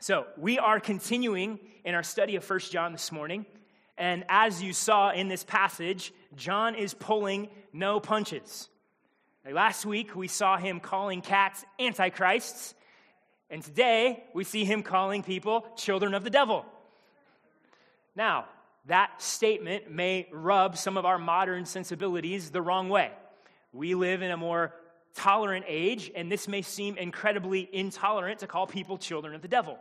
So we are continuing in our study of 1 John this morning, and as you saw in this passage, John is pulling no punches. Like last week, we saw him calling cats antichrists, and today we see him calling people children of the devil. Now, that statement may rub some of our modern sensibilities the wrong way. We live in a more tolerant age, and this may seem incredibly intolerant to call people children of the devil.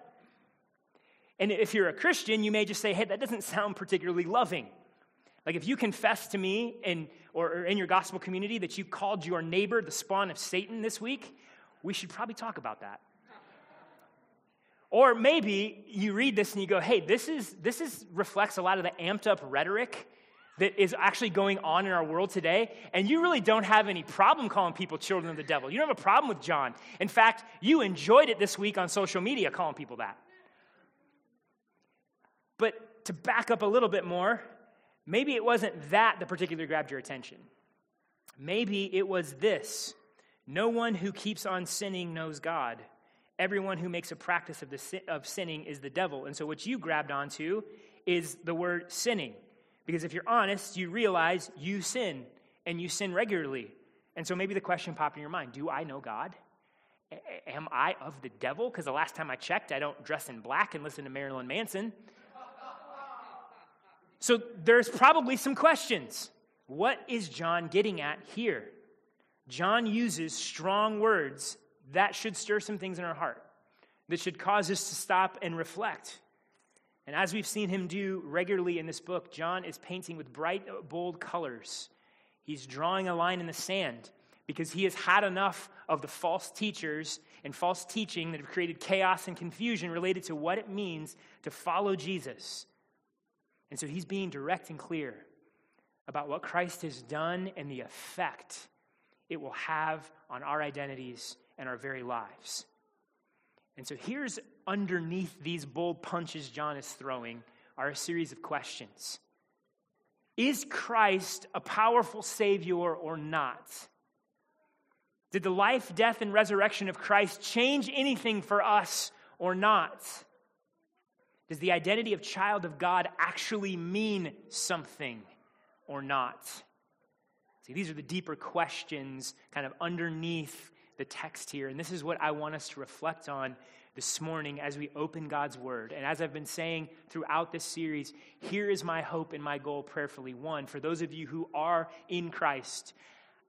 And if you're a Christian, you may just say, hey, that doesn't sound particularly loving. Like if you confess to me or in your gospel community that you called your neighbor the spawn of Satan this week, we should probably talk about that. Or maybe you read this and you go, hey, this reflects a lot of the amped up rhetoric that is actually going on in our world today, and you really don't have any problem calling people children of the devil. You don't have a problem with John. In fact, you enjoyed it this week on social media calling people that. But to back up a little bit more, maybe it wasn't that particularly grabbed your attention. Maybe it was this: no one who keeps on sinning knows God. Everyone who makes a practice of sinning is the devil. And so what you grabbed onto is the word sinning. Because if you're honest, you realize you sin, and you sin regularly. And so maybe the question popped in your mind, do I know God? Am I of the devil? Because the last time I checked, I don't dress in black and listen to Marilyn Manson. So there's probably some questions. What is John getting at here? John uses strong words that should stir some things in our heart, that should cause us to stop and reflect. And as we've seen him do regularly in this book, John is painting with bright, bold colors. He's drawing a line in the sand because he has had enough of the false teachers and false teaching that have created chaos and confusion related to what it means to follow Jesus. And so he's being direct and clear about what Christ has done and the effect it will have on our identities and our very lives. And so here's, underneath these bold punches John is throwing, are a series of questions. Is Christ a powerful Savior or not? Did the life, death, and resurrection of Christ change anything for us or not? Does the identity of child of God actually mean something or not? See, these are the deeper questions kind of underneath the text here, and this is what I want us to reflect on this morning as we open God's Word. And as I've been saying throughout this series, here is my hope and my goal prayerfully. One, for those of you who are in Christ,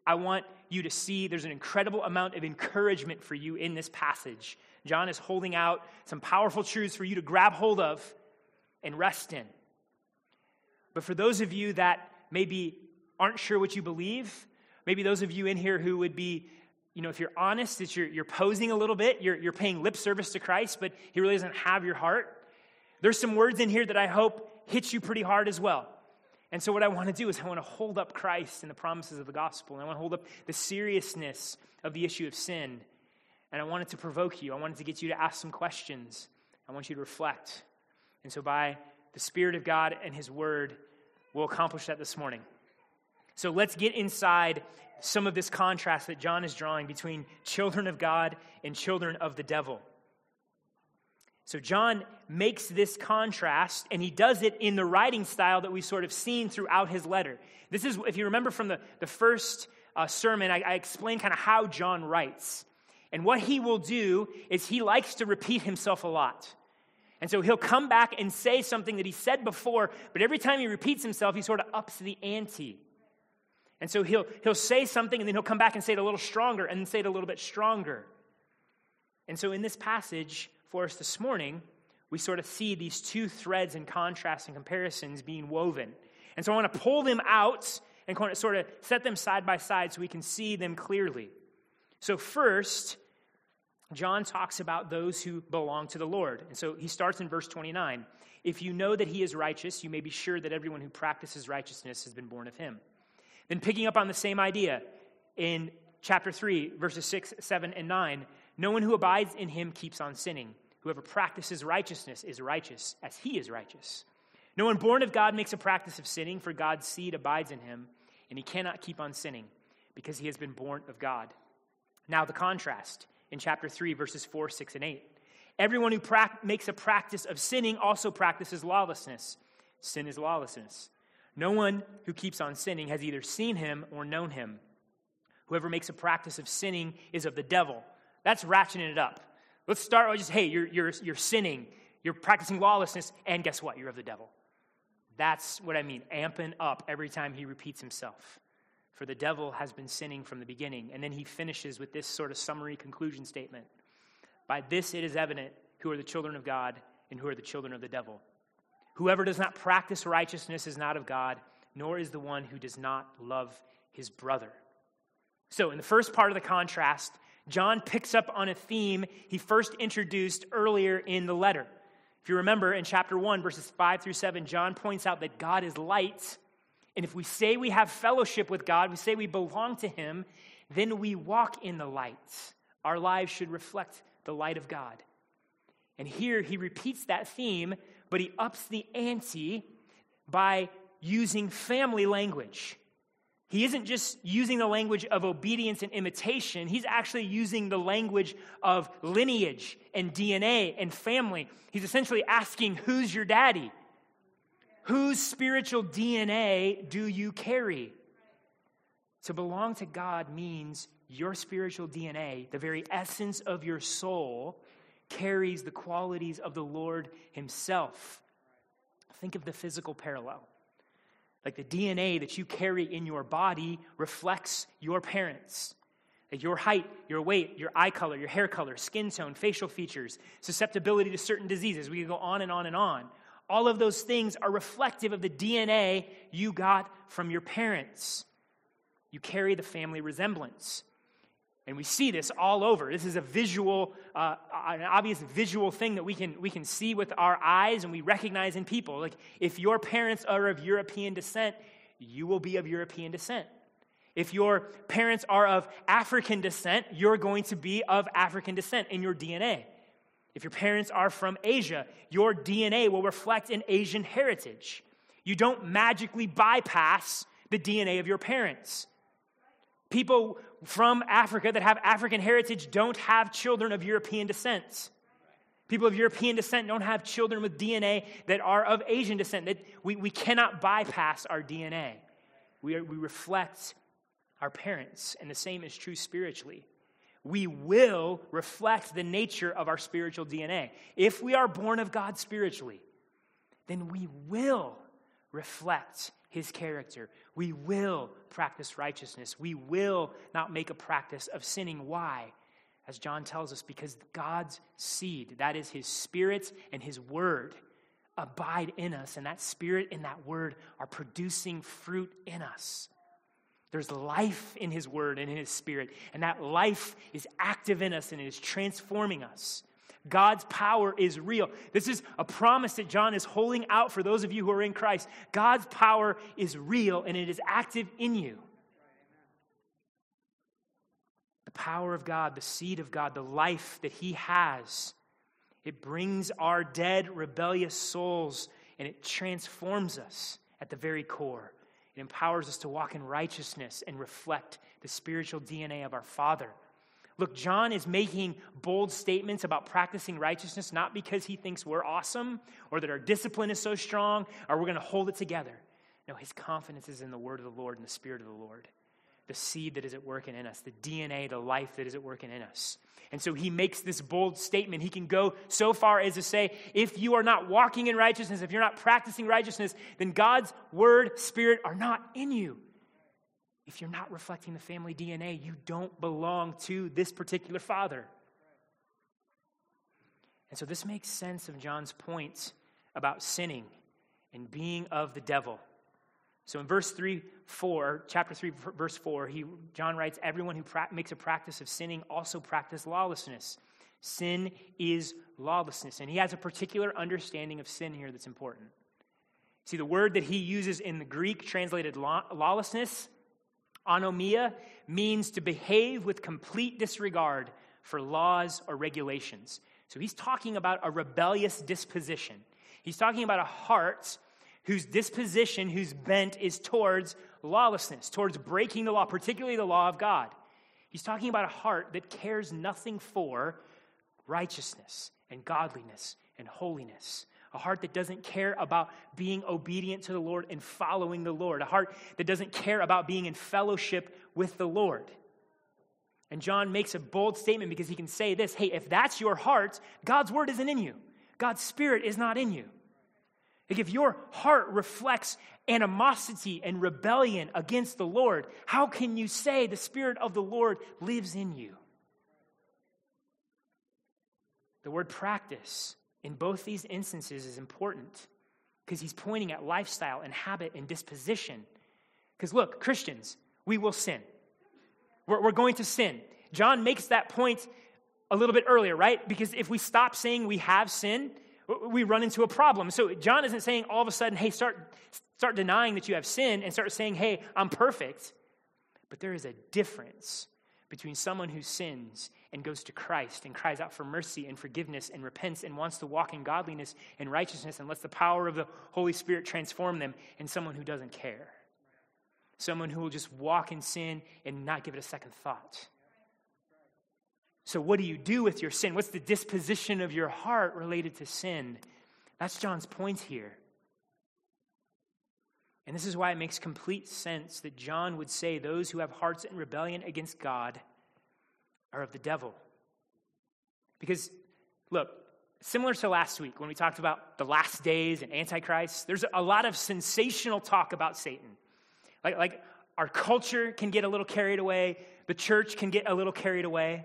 I want you to see there's an incredible amount of encouragement for you in this passage. John is holding out some powerful truths for you to grab hold of and rest in. But for those of you that maybe aren't sure what you believe, maybe those of you in here who would be, you know, if you're honest, it's you're posing a little bit. You're paying lip service to Christ, but he really doesn't have your heart. There's some words in here that I hope hit you pretty hard as well. And so what I want to do is I want to hold up Christ and the promises of the gospel, and I want to hold up the seriousness of the issue of sin, and I want it to provoke you. I want it to get you to ask some questions. I want you to reflect. And so by the Spirit of God and his word, we'll accomplish that this morning. So let's get inside some of this contrast that John is drawing between children of God and children of the devil. So John makes this contrast, and he does it in the writing style that we've sort of seen throughout his letter. This is, if you remember from the first sermon, I explained kind of how John writes. And what he will do is he likes to repeat himself a lot. And so he'll come back and say something that he said before, but every time he repeats himself, he sort of ups the ante. And so he'll say something, and then he'll come back and say it a little stronger, and then say it a little bit stronger. And so in this passage for us this morning, we sort of see these two threads and contrasts and comparisons being woven. And so I want to pull them out and sort of set them side by side so we can see them clearly. So first, John talks about those who belong to the Lord. And so he starts in verse 29. If you know that he is righteous, you may be sure that everyone who practices righteousness has been born of him. Then picking up on the same idea in chapter 3, verses 6, 7, and 9, no one who abides in him keeps on sinning. Whoever practices righteousness is righteous as he is righteous. No one born of God makes a practice of sinning, for God's seed abides in him, and he cannot keep on sinning because he has been born of God. Now the contrast in chapter 3, verses 4, 6, and 8. Everyone who makes a practice of sinning also practices lawlessness. Sin is lawlessness. No one who keeps on sinning has either seen him or known him. Whoever makes a practice of sinning is of the devil. That's ratcheting it up. Let's start with just, hey, you're sinning. You're practicing lawlessness, and guess what? You're of the devil. That's what I mean, amping up every time he repeats himself. For the devil has been sinning from the beginning. And then he finishes with this sort of summary conclusion statement. By this it is evident who are the children of God and who are the children of the devil. Whoever does not practice righteousness is not of God, nor is the one who does not love his brother. So in the first part of the contrast, John picks up on a theme he first introduced earlier in the letter. If you remember, in chapter 1, verses 5 through 7, John points out that God is light, and if we say we have fellowship with God, we say we belong to him, then we walk in the light. Our lives should reflect the light of God. And here he repeats that theme, but he ups the ante by using family language. He isn't just using the language of obedience and imitation. He's actually using the language of lineage and DNA and family. He's essentially asking, who's your daddy? Whose spiritual DNA do you carry? To belong to God means your spiritual DNA, the very essence of your soul, carries the qualities of the Lord himself. Think of the physical parallel. Like the DNA that you carry in your body reflects your parents. Like your height, your weight, your eye color, your hair color, skin tone, facial features, susceptibility to certain diseases. We can go on and on and on. All of those things are reflective of the DNA you got from your parents. You carry the family resemblance. And we see this all over. This is a visual, an obvious visual thing that we can see with our eyes and we recognize in people. Like if your parents are of European descent, you will be of European descent. If your parents are of African descent, you're going to be of African descent in your DNA. If your parents are from Asia, your DNA will reflect an Asian heritage. You don't magically bypass the DNA of your parents. People from Africa that have African heritage don't have children of European descent. People of European descent don't have children with DNA that are of Asian descent. That we cannot bypass our DNA. We reflect our parents, and the same is true spiritually. We will reflect the nature of our spiritual DNA. If we are born of God spiritually, then we will reflect his character. We will practice righteousness. We will not make a practice of sinning. Why? As John tells us, because God's seed, that is his spirit and his word, abide in us. And that spirit and that word are producing fruit in us. There's life in his word and in his spirit. And that life is active in us and it is transforming us. God's power is real. This is a promise that John is holding out for those of you who are in Christ. God's power is real and it is active in you. The power of God, the seed of God, the life that he has, it brings our dead, rebellious souls and it transforms us at the very core. It empowers us to walk in righteousness and reflect the spiritual DNA of our Father. Look, John is making bold statements about practicing righteousness, not because he thinks we're awesome or that our discipline is so strong or we're going to hold it together. No, his confidence is in the word of the Lord and the spirit of the Lord, the seed that is at work in us, the DNA, the life that is at work in us. And so he makes this bold statement. He can go so far as to say, if you are not walking in righteousness, if you're not practicing righteousness, then God's word, spirit are not in you. If you're not reflecting the family DNA, you don't belong to this particular father. And so this makes sense of John's point about sinning and being of the devil. So in chapter 3, verse 4, John writes, everyone who makes a practice of sinning also practices lawlessness. Sin is lawlessness. And he has a particular understanding of sin here that's important. See, the word that he uses in the Greek translated lawlessness, anomia, means to behave with complete disregard for laws or regulations. So he's talking about a rebellious disposition. He's talking about a heart whose disposition, whose bent is towards lawlessness, towards breaking the law, particularly the law of God. He's talking about a heart that cares nothing for righteousness and godliness and holiness. A heart that doesn't care about being obedient to the Lord and following the Lord. A heart that doesn't care about being in fellowship with the Lord. And John makes a bold statement because he can say this, hey, if that's your heart, God's word isn't in you. God's spirit is not in you. Like if your heart reflects animosity and rebellion against the Lord, how can you say the Spirit of the Lord lives in you? The word practice in both these instances is important because he's pointing at lifestyle and habit and disposition. Because look, Christians, we will sin. We're going to sin. John makes that point a little bit earlier, right? Because if we stop saying we have sin, we run into a problem. So John isn't saying all of a sudden, hey, start denying that you have sin and start saying, hey, I'm perfect. But there is a difference between someone who sins and goes to Christ and cries out for mercy and forgiveness and repents and wants to walk in godliness and righteousness and lets the power of the Holy Spirit transform them, and someone who doesn't care. Someone who will just walk in sin and not give it a second thought. So what do you do with your sin? What's the disposition of your heart related to sin? That's John's point here. And this is why it makes complete sense that John would say those who have hearts in rebellion against God are of the devil. Because, look, similar to last week when we talked about the last days and Antichrist, there's a lot of sensational talk about Satan. Like our culture can get a little carried away. The church can get a little carried away.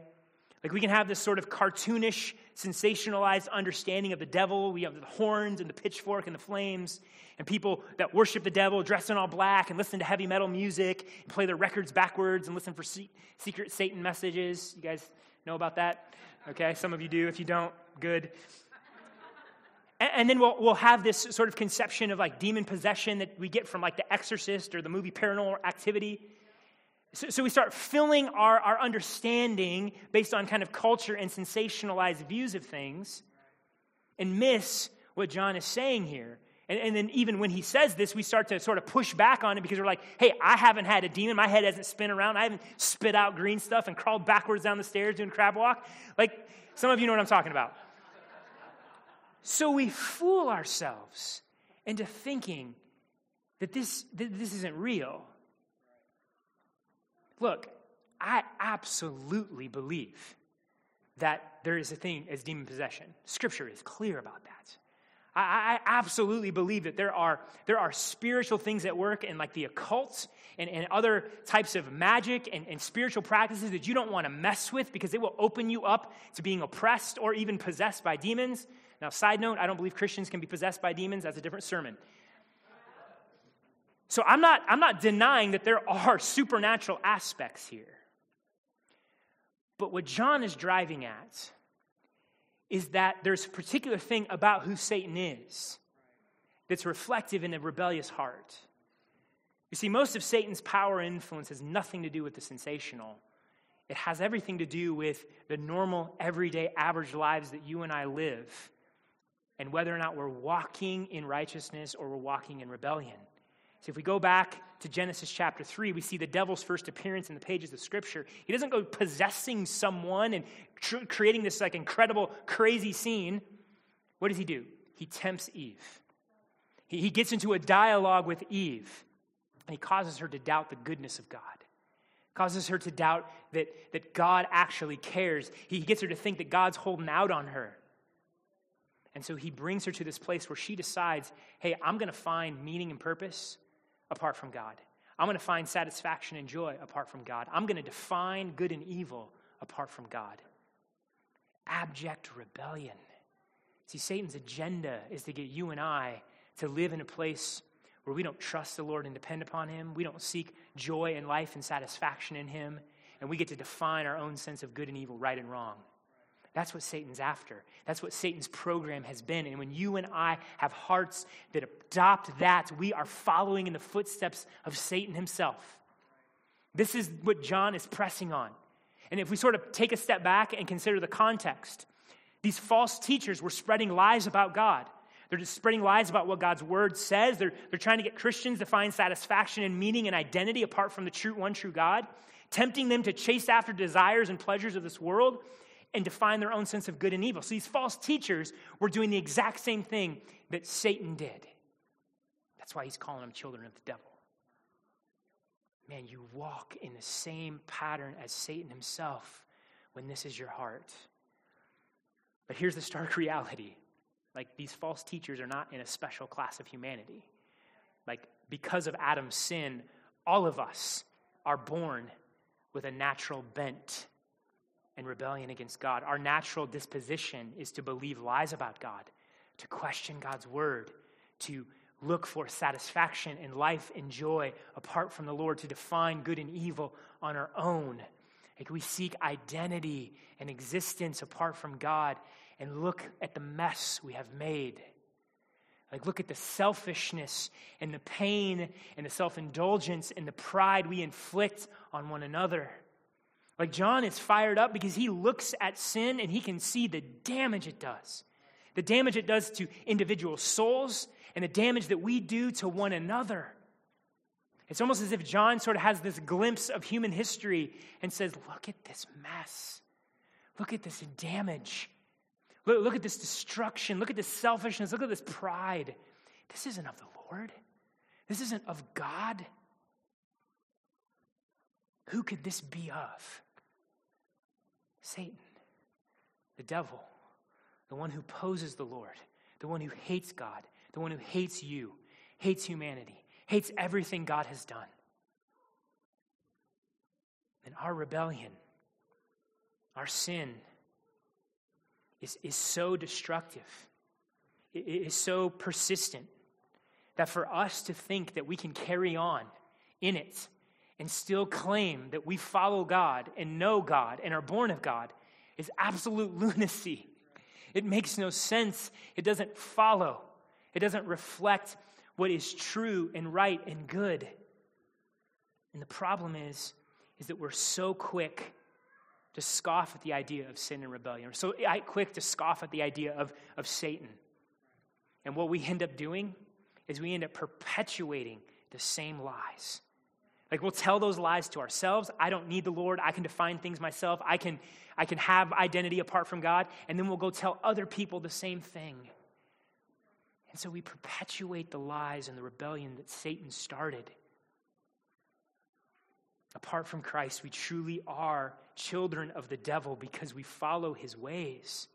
Like we can have this sort of cartoonish, sensationalized understanding of the devil. We have the horns and the pitchfork and the flames, and people that worship the devil dress in all black and listen to heavy metal music and play their records backwards and listen for secret Satan messages. You guys know about that? Okay, some of you do. If you don't, good. And then we'll have this sort of conception of like demon possession that we get from like The Exorcist or the movie Paranormal Activity. So we start filling our understanding based on kind of culture and sensationalized views of things and miss what John is saying here. And then even when he says this, we start to sort of push back on it because we're like, hey, I haven't had a demon. My head hasn't spun around. I haven't spit out green stuff and crawled backwards down the stairs doing crab walk. Like, some of you know what I'm talking about. So we fool ourselves into thinking that this isn't real. Look, I absolutely believe that there is a thing as demon possession. Scripture is clear about that. I absolutely believe that there are spiritual things at work and like the occult and other types of magic and spiritual practices that you don't want to mess with because it will open you up to being oppressed or even possessed by demons. Now, side note, I don't believe Christians can be possessed by demons. That's a different sermon. So I'm not denying that there are supernatural aspects here. But what John is driving at is that there's a particular thing about who Satan is that's reflective in a rebellious heart. You see, most of Satan's power and influence has nothing to do with the sensational. It has everything to do with the normal, everyday, average lives that you and I live and whether or not we're walking in righteousness or we're walking in rebellion. So if we go back to Genesis chapter 3, we see the devil's first appearance in the pages of Scripture. He doesn't go possessing someone and creating this like incredible, crazy scene. What does he do? He tempts Eve. He gets into a dialogue with Eve, and he causes her to doubt the goodness of God. Causes her to doubt that God actually cares. He gets her to think that God's holding out on her. And so he brings her to this place where she decides, hey, I'm going to find meaning and purpose apart from God. I'm going to find satisfaction and joy apart from God. I'm going to define good and evil apart from God. Abject rebellion. See, Satan's agenda is to get you and I to live in a place where we don't trust the Lord and depend upon him. We don't seek joy in life and satisfaction in him. And we get to define our own sense of good and evil, right and wrong. That's what Satan's after. That's what Satan's program has been. And when you and I have hearts that adopt that, we are following in the footsteps of Satan himself. This is what John is pressing on. And if we sort of take a step back and consider the context, these false teachers were spreading lies about God. They're just spreading lies about what God's word says. They're trying to get Christians to find satisfaction and meaning and identity apart from the one true God, tempting them to chase after desires and pleasures of this world. and define their own sense of good and evil. So these false teachers were doing the exact same thing that Satan did. That's why he's calling them children of the devil. Man, you walk in the same pattern as Satan himself when this is your heart. But here's the stark reality. Like, these false teachers are not in a special class of humanity. Like, because of Adam's sin, all of us are born with a natural bent and rebellion against God. Our natural disposition is to believe lies about God, to question God's word, to look for satisfaction in life and joy apart from the Lord, to define good and evil on our own. Like, we seek identity and existence apart from God, and look at the mess we have made. Like, look at the selfishness and the pain and the self-indulgence and the pride we inflict on one another. Like, John is fired up because he looks at sin and he can see the damage it does. The damage it does to individual souls and the damage that we do to one another. It's almost as if John sort of has this glimpse of human history and says, look at this mess. Look at this damage. Look at this destruction. Look at this selfishness. Look at this pride. This isn't of the Lord. This isn't of God. Who could this be of? Satan, the devil, the one who opposes the Lord, the one who hates God, the one who hates you, hates humanity, hates everything God has done. And our rebellion, our sin, is so destructive, it is so persistent, that for us to think that we can carry on in it and still claim that we follow God and know God and are born of God is absolute lunacy. It makes no sense. It doesn't follow. It doesn't reflect what is true and right and good. And the problem is that we're so quick to scoff at the idea of sin and rebellion. We're so quick to scoff at the idea of Satan. And what we end up doing is we end up perpetuating the same lies. Like, we'll tell those lies to ourselves. I don't need the Lord. I can define things myself. I can have identity apart from God. And then we'll go tell other people the same thing. And so we perpetuate the lies and the rebellion that Satan started. Apart from Christ, we truly are children of the devil because we follow his ways.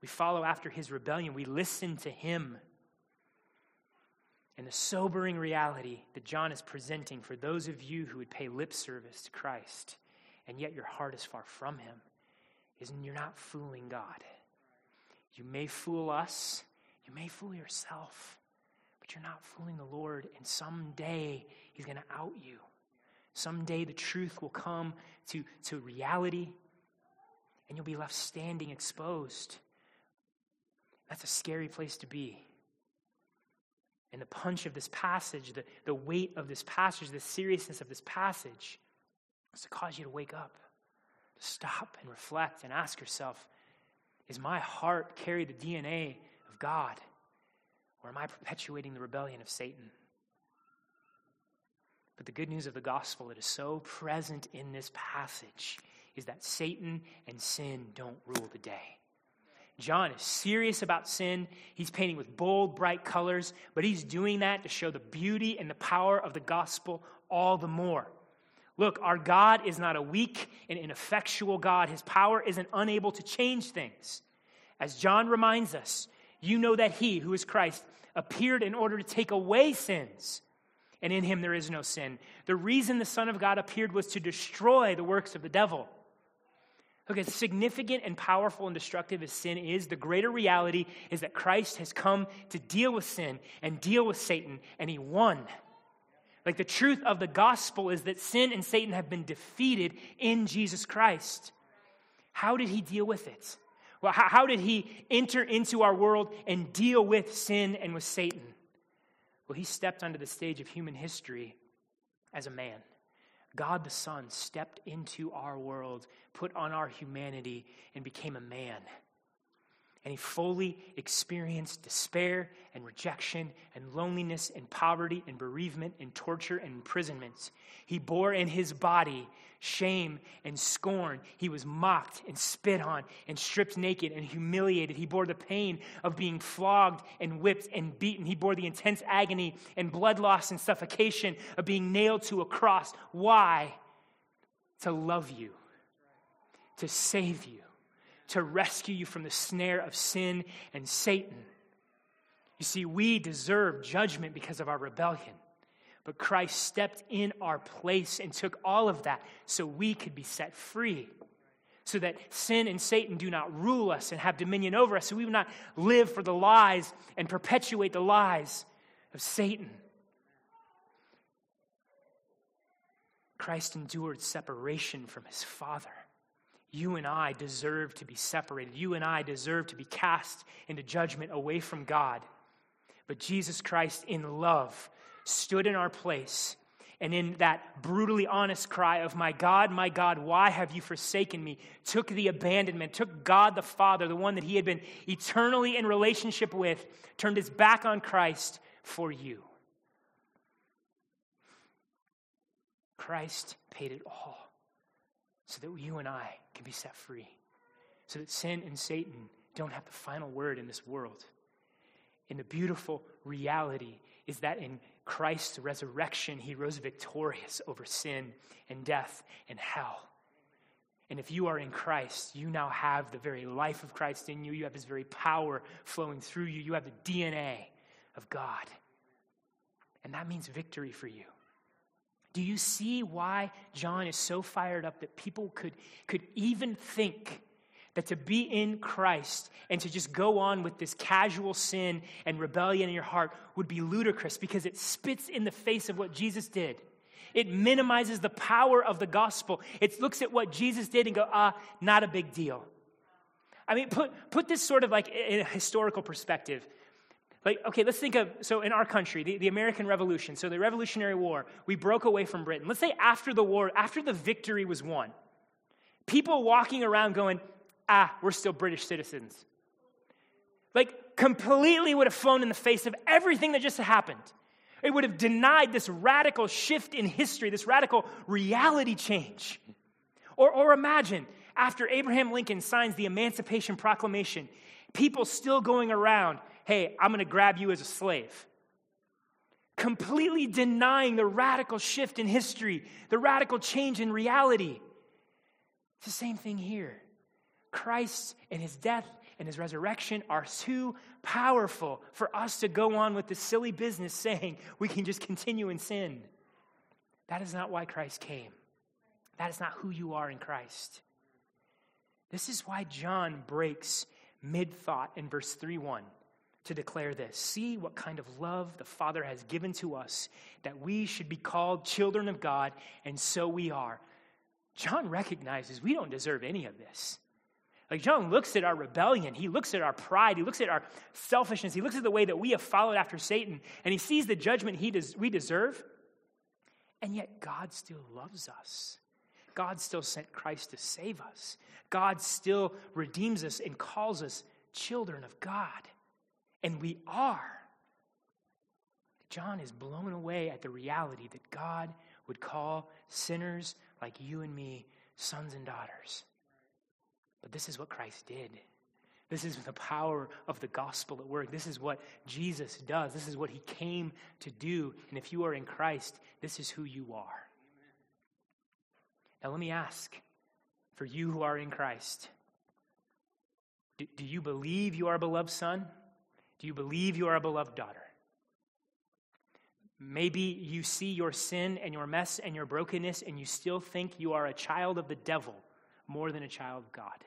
We follow after his rebellion. We listen to him. And the sobering reality that John is presenting for those of you who would pay lip service to Christ, and yet your heart is far from him, is you're not fooling God. You may fool us, you may fool yourself, but you're not fooling the Lord, and someday he's going to out you. Someday the truth will come to reality and you'll be left standing exposed. That's a scary place to be. And the punch of this passage, the weight of this passage, the seriousness of this passage is to cause you to wake up, to stop and reflect and ask yourself, is my heart carry the DNA of God, or am I perpetuating the rebellion of Satan? But the good news of the gospel that is so present in this passage is that Satan and sin don't rule the day. John is serious about sin. He's painting with bold, bright colors, but he's doing that to show the beauty and the power of the gospel all the more. Look, our God is not a weak and ineffectual God. His power isn't unable to change things. As John reminds us, you know that he, who is Christ, appeared in order to take away sins. And in him there is no sin. The reason the Son of God appeared was to destroy the works of the devil. Look, as significant and powerful and destructive as sin is, the greater reality is that Christ has come to deal with sin and deal with Satan, and he won. Like, the truth of the gospel is that sin and Satan have been defeated in Jesus Christ. How did he deal with it? Well, how did he enter into our world and deal with sin and with Satan? Well, he stepped onto the stage of human history as a man. God the Son stepped into our world, put on our humanity, and became a man. and he fully experienced despair and rejection and loneliness and poverty and bereavement and torture and imprisonments. He bore in his body shame and scorn. He was mocked and spit on and stripped naked and humiliated. He bore the pain of being flogged and whipped and beaten. He bore the intense agony and blood loss and suffocation of being nailed to a cross. Why? To love you, to save you, to rescue you from the snare of sin and Satan. You see, we deserve judgment because of our rebellion, but Christ stepped in our place and took all of that so we could be set free, so that sin and Satan do not rule us and have dominion over us, so we would not live for the lies and perpetuate the lies of Satan. Christ endured separation from his Father. You and I deserve to be separated. You and I deserve to be cast into judgment away from God. But Jesus Christ in love stood in our place, and in that brutally honest cry of, my God, why have you forsaken me?" took the abandonment, took God the Father, the one that he had been eternally in relationship with, turned his back on Christ for you. Christ paid it all, so that you and I can be set free, so that sin and Satan don't have the final word in this world. And the beautiful reality is that in Christ's resurrection, he rose victorious over sin and death and hell. And if you are in Christ, you now have the very life of Christ in you. You have his very power flowing through you. You have the DNA of God. And that means victory for you. Do you see why John is so fired up that people could even think that to be in Christ and to just go on with this casual sin and rebellion in your heart would be ludicrous, because it spits in the face of what Jesus did. It minimizes the power of the gospel. It looks at what Jesus did and go, not a big deal. I mean, put this sort of like in a historical perspective. Like, okay, let's think of, so in our country, the American Revolution, so the Revolutionary War, we broke away from Britain. Let's say after the war, after the victory was won, people walking around going, we're still British citizens. Like, completely would have flown in the face of everything that just happened. It would have denied this radical shift in history, this radical reality change. Or imagine, after Abraham Lincoln signs the Emancipation Proclamation, people still going around, "Hey, I'm going to grab you as a slave." Completely denying the radical shift in history, the radical change in reality. It's the same thing here. Christ and his death and his resurrection are too powerful for us to go on with this silly business saying we can just continue in sin. That is not why Christ came. That is not who you are in Christ. This is why John breaks mid-thought in verse 3:1. To declare this: "See what kind of love the Father has given to us, that we should be called children of God, and so we are." John recognizes we don't deserve any of this. Like, John looks at our rebellion, he looks at our pride, he looks at our selfishness, he looks at the way that we have followed after Satan, and he sees the judgment we deserve, and yet God still loves us. God still sent Christ to save us. God still redeems us and calls us children of God. And we are. John is blown away at the reality that God would call sinners like you and me sons and daughters. But this is what Christ did. This is the power of the gospel at work. This is what Jesus does. This is what he came to do. And if you are in Christ, this is who you are. Now let me ask, for you who are in Christ, do you believe you are a beloved son? Do you believe you are a beloved daughter? Maybe you see your sin and your mess and your brokenness, and you still think you are a child of the devil more than a child of God.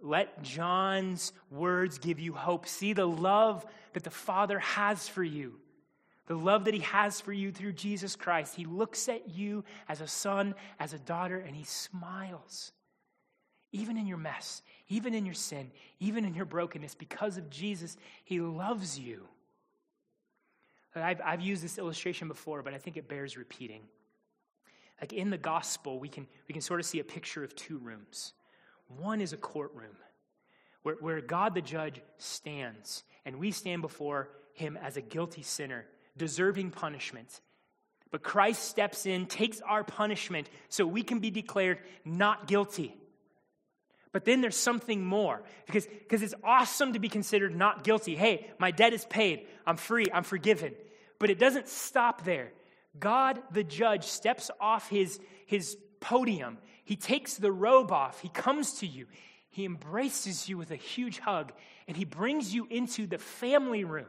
Let John's words give you hope. See the love that the Father has for you, the love that he has for you through Jesus Christ. He looks at you as a son, as a daughter, and he smiles. Even in your mess, even in your sin, even in your brokenness, because of Jesus, he loves you. I've used this illustration before, but I think it bears repeating. Like in the gospel, we can sort of see a picture of two rooms. One is a courtroom where God the judge stands, and we stand before him as a guilty sinner, deserving punishment. But Christ steps in, takes our punishment, so we can be declared not guilty. But then there's something more, because it's awesome to be considered not guilty. Hey, my debt is paid. I'm free. I'm forgiven. But it doesn't stop there. God, the judge, steps off his podium. He takes the robe off. He comes to you. He embraces you with a huge hug, and he brings you into the family room.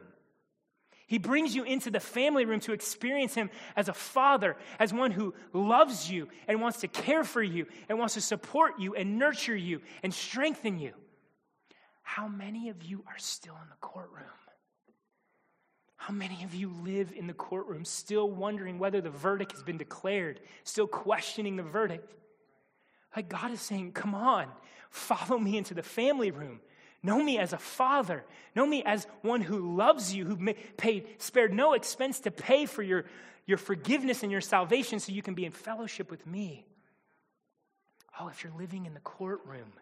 He brings you into the family room to experience him as a father, as one who loves you and wants to care for you and wants to support you and nurture you and strengthen you. How many of you are still in the courtroom? How many of you live in the courtroom still wondering whether the verdict has been declared, still questioning the verdict? Like God is saying, come on, follow me into the family room. Know me as a father. Know me as one who loves you, who spared no expense to pay for your forgiveness and your salvation so you can be in fellowship with me. Oh, if you're living in the courtroom,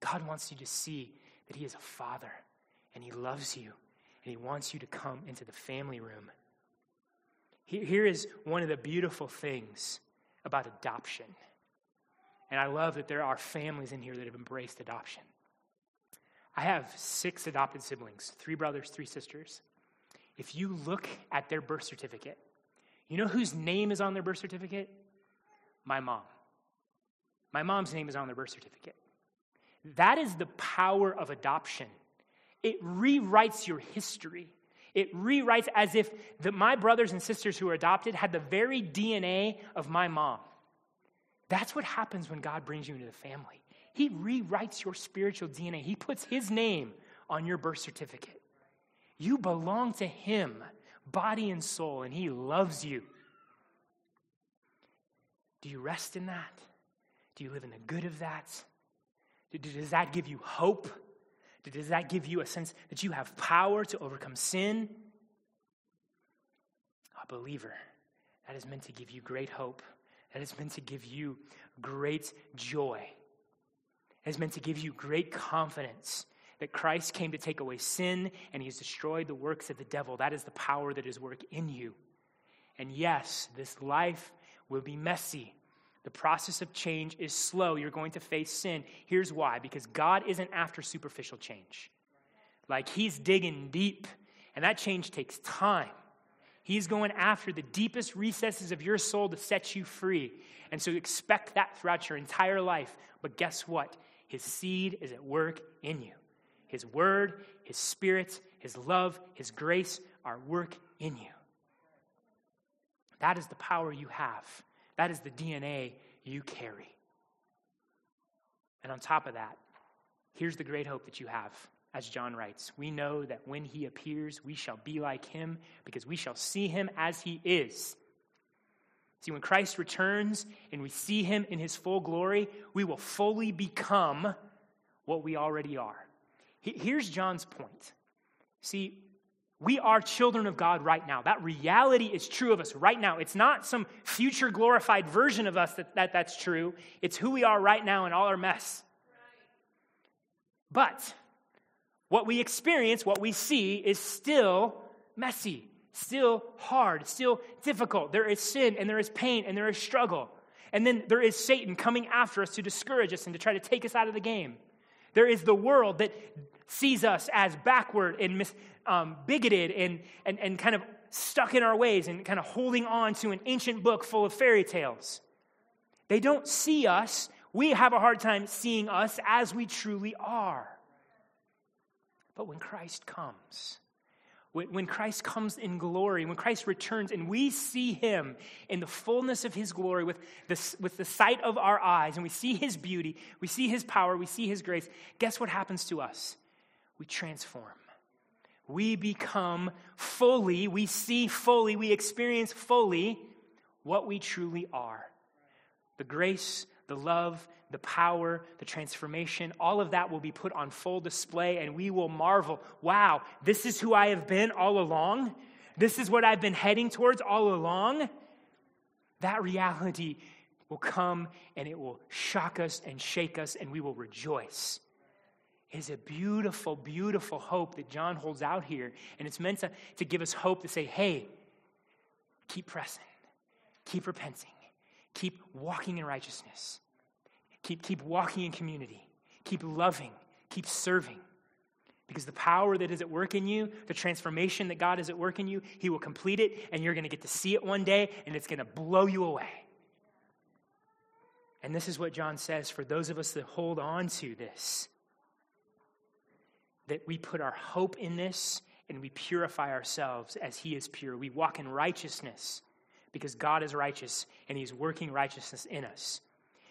God wants you to see that he is a father and he loves you. And he wants you to come into the family room. Here is one of the beautiful things about adoption. And I love that there are families in here that have embraced adoption. I have 6 adopted siblings, 3 brothers, 3 sisters. If you look at their birth certificate, you know whose name is on their birth certificate? My mom. My mom's name is on their birth certificate. That is the power of adoption. It rewrites your history. It rewrites as if my brothers and sisters who are adopted had the very DNA of my mom. That's what happens when God brings you into the family. He rewrites your spiritual DNA. He puts his name on your birth certificate. You belong to him, body and soul, and he loves you. Do you rest in that? Do you live in the good of that? Does that give you hope? Does that give you a sense that you have power to overcome sin? A believer, that is meant to give you great hope. That is meant to give you great joy. It is meant to give you great confidence that Christ came to take away sin and he has destroyed the works of the devil. That is the power that is at work in you. And yes, this life will be messy. The process of change is slow. You're going to face sin. Here's why. Because God isn't after superficial change. Like he's digging deep, and that change takes time. He's going after the deepest recesses of your soul to set you free. And so expect that throughout your entire life. But guess what? His seed is at work in you. His word, his spirit, his love, his grace are at work in you. That is the power you have. That is the DNA you carry. And on top of that, here's the great hope that you have. As John writes, we know that when he appears, we shall be like him because we shall see him as he is. See, when Christ returns and we see him in his full glory, we will fully become what we already are. Here's John's point. See, we are children of God right now. That reality is true of us right now. It's not some future glorified version of us that's true. It's who we are right now in all our mess. But what we experience, what we see is still messy, still hard, still difficult. There is sin and there is pain and there is struggle. And then there is Satan coming after us to discourage us and to try to take us out of the game. There is the world that sees us as backward and bigoted and kind of stuck in our ways and kind of holding on to an ancient book full of fairy tales. They don't see us. We have a hard time seeing us as we truly are. But when Christ comes in glory, when Christ returns and we see him in the fullness of his glory with the sight of our eyes, and we see his beauty, we see his power, we see his grace, guess what happens to us? We transform. We become fully, we see fully, we experience fully what we truly are. The grace, the love, the power, the transformation, all of that will be put on full display, and we will marvel, wow, this is who I have been all along. This is what I've been heading towards all along. That reality will come, and it will shock us and shake us, and we will rejoice. is a beautiful, beautiful hope that John holds out here. And it's meant to give us hope to say, hey, keep pressing, keep repenting, keep walking in righteousness, keep walking in community, keep loving, keep serving. Because the power that is at work in you, the transformation that God is at work in you, he will complete it, and you're going to get to see it one day, and it's going to blow you away. And this is what John says for those of us that hold on to this, that we put our hope in this and we purify ourselves as he is pure. We walk in righteousness because God is righteous and he's working righteousness in us.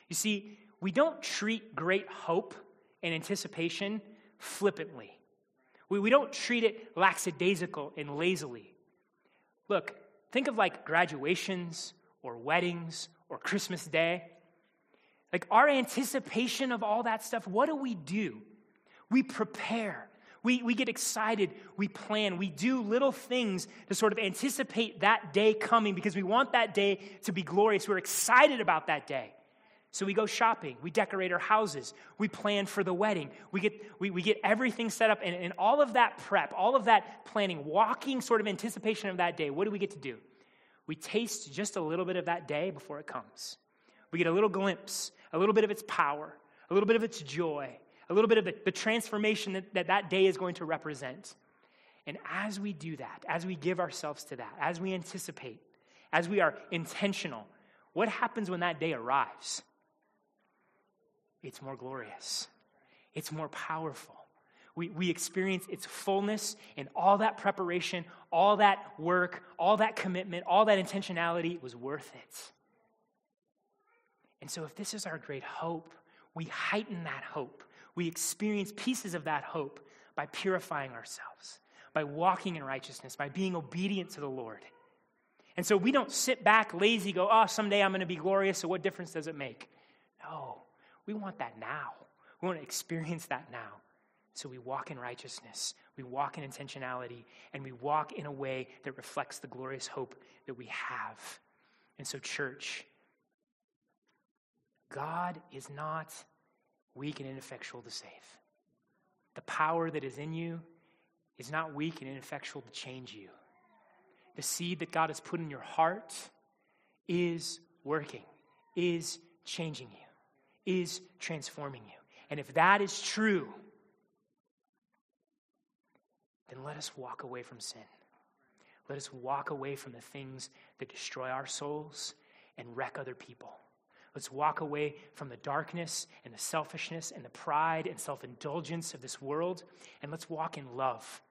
You see, we don't treat great hope and anticipation flippantly. We don't treat it lackadaisical and lazily. Look, think of like graduations or weddings or Christmas Day. Like our anticipation of all that stuff, what do? We prepare. We get excited. We plan. We do little things to sort of anticipate that day coming because we want that day to be glorious. We're excited about that day. So we go shopping. We decorate our houses. We plan for the wedding. We get everything set up. And all of that prep, all of that planning, walking sort of anticipation of that day, what do we get to do? We taste just a little bit of that day before it comes. We get a little glimpse, a little bit of its power, a little bit of its joy, a little bit of the transformation that day is going to represent. And as we do that, as we give ourselves to that, as we anticipate, as we are intentional, what happens when that day arrives? It's more glorious. It's more powerful. We experience its fullness, and all that preparation, all that work, all that commitment, all that intentionality was worth it. And so if this is our great hope, we heighten that hope. We experience pieces of that hope by purifying ourselves, by walking in righteousness, by being obedient to the Lord. And so we don't sit back lazy, go, oh, someday I'm going to be glorious, so what difference does it make? No, we want that now. We want to experience that now. So we walk in righteousness, we walk in intentionality, and we walk in a way that reflects the glorious hope that we have. And so, church, God is not weak and ineffectual to save. The power that is in you is not weak and ineffectual to change you. The seed that God has put in your heart is working, is changing you, is transforming you. And if that is true, then let us walk away from sin. Let us walk away from the things that destroy our souls and wreck other people. Let's walk away from the darkness and the selfishness and the pride and self-indulgence of this world, and let's walk in love.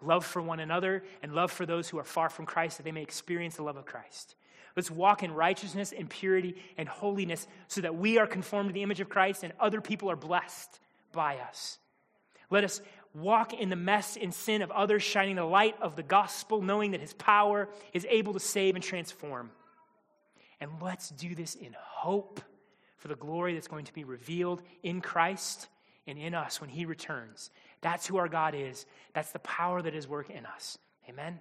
Love for one another and love for those who are far from Christ that they may experience the love of Christ. Let's walk in righteousness and purity and holiness so that we are conformed to the image of Christ and other people are blessed by us. Let us walk in the mess and sin of others, shining the light of the gospel, knowing that his power is able to save and transform. And let's do this in hope for the glory that's going to be revealed in Christ and in us when he returns. That's who our God is. That's the power that is working in us. Amen?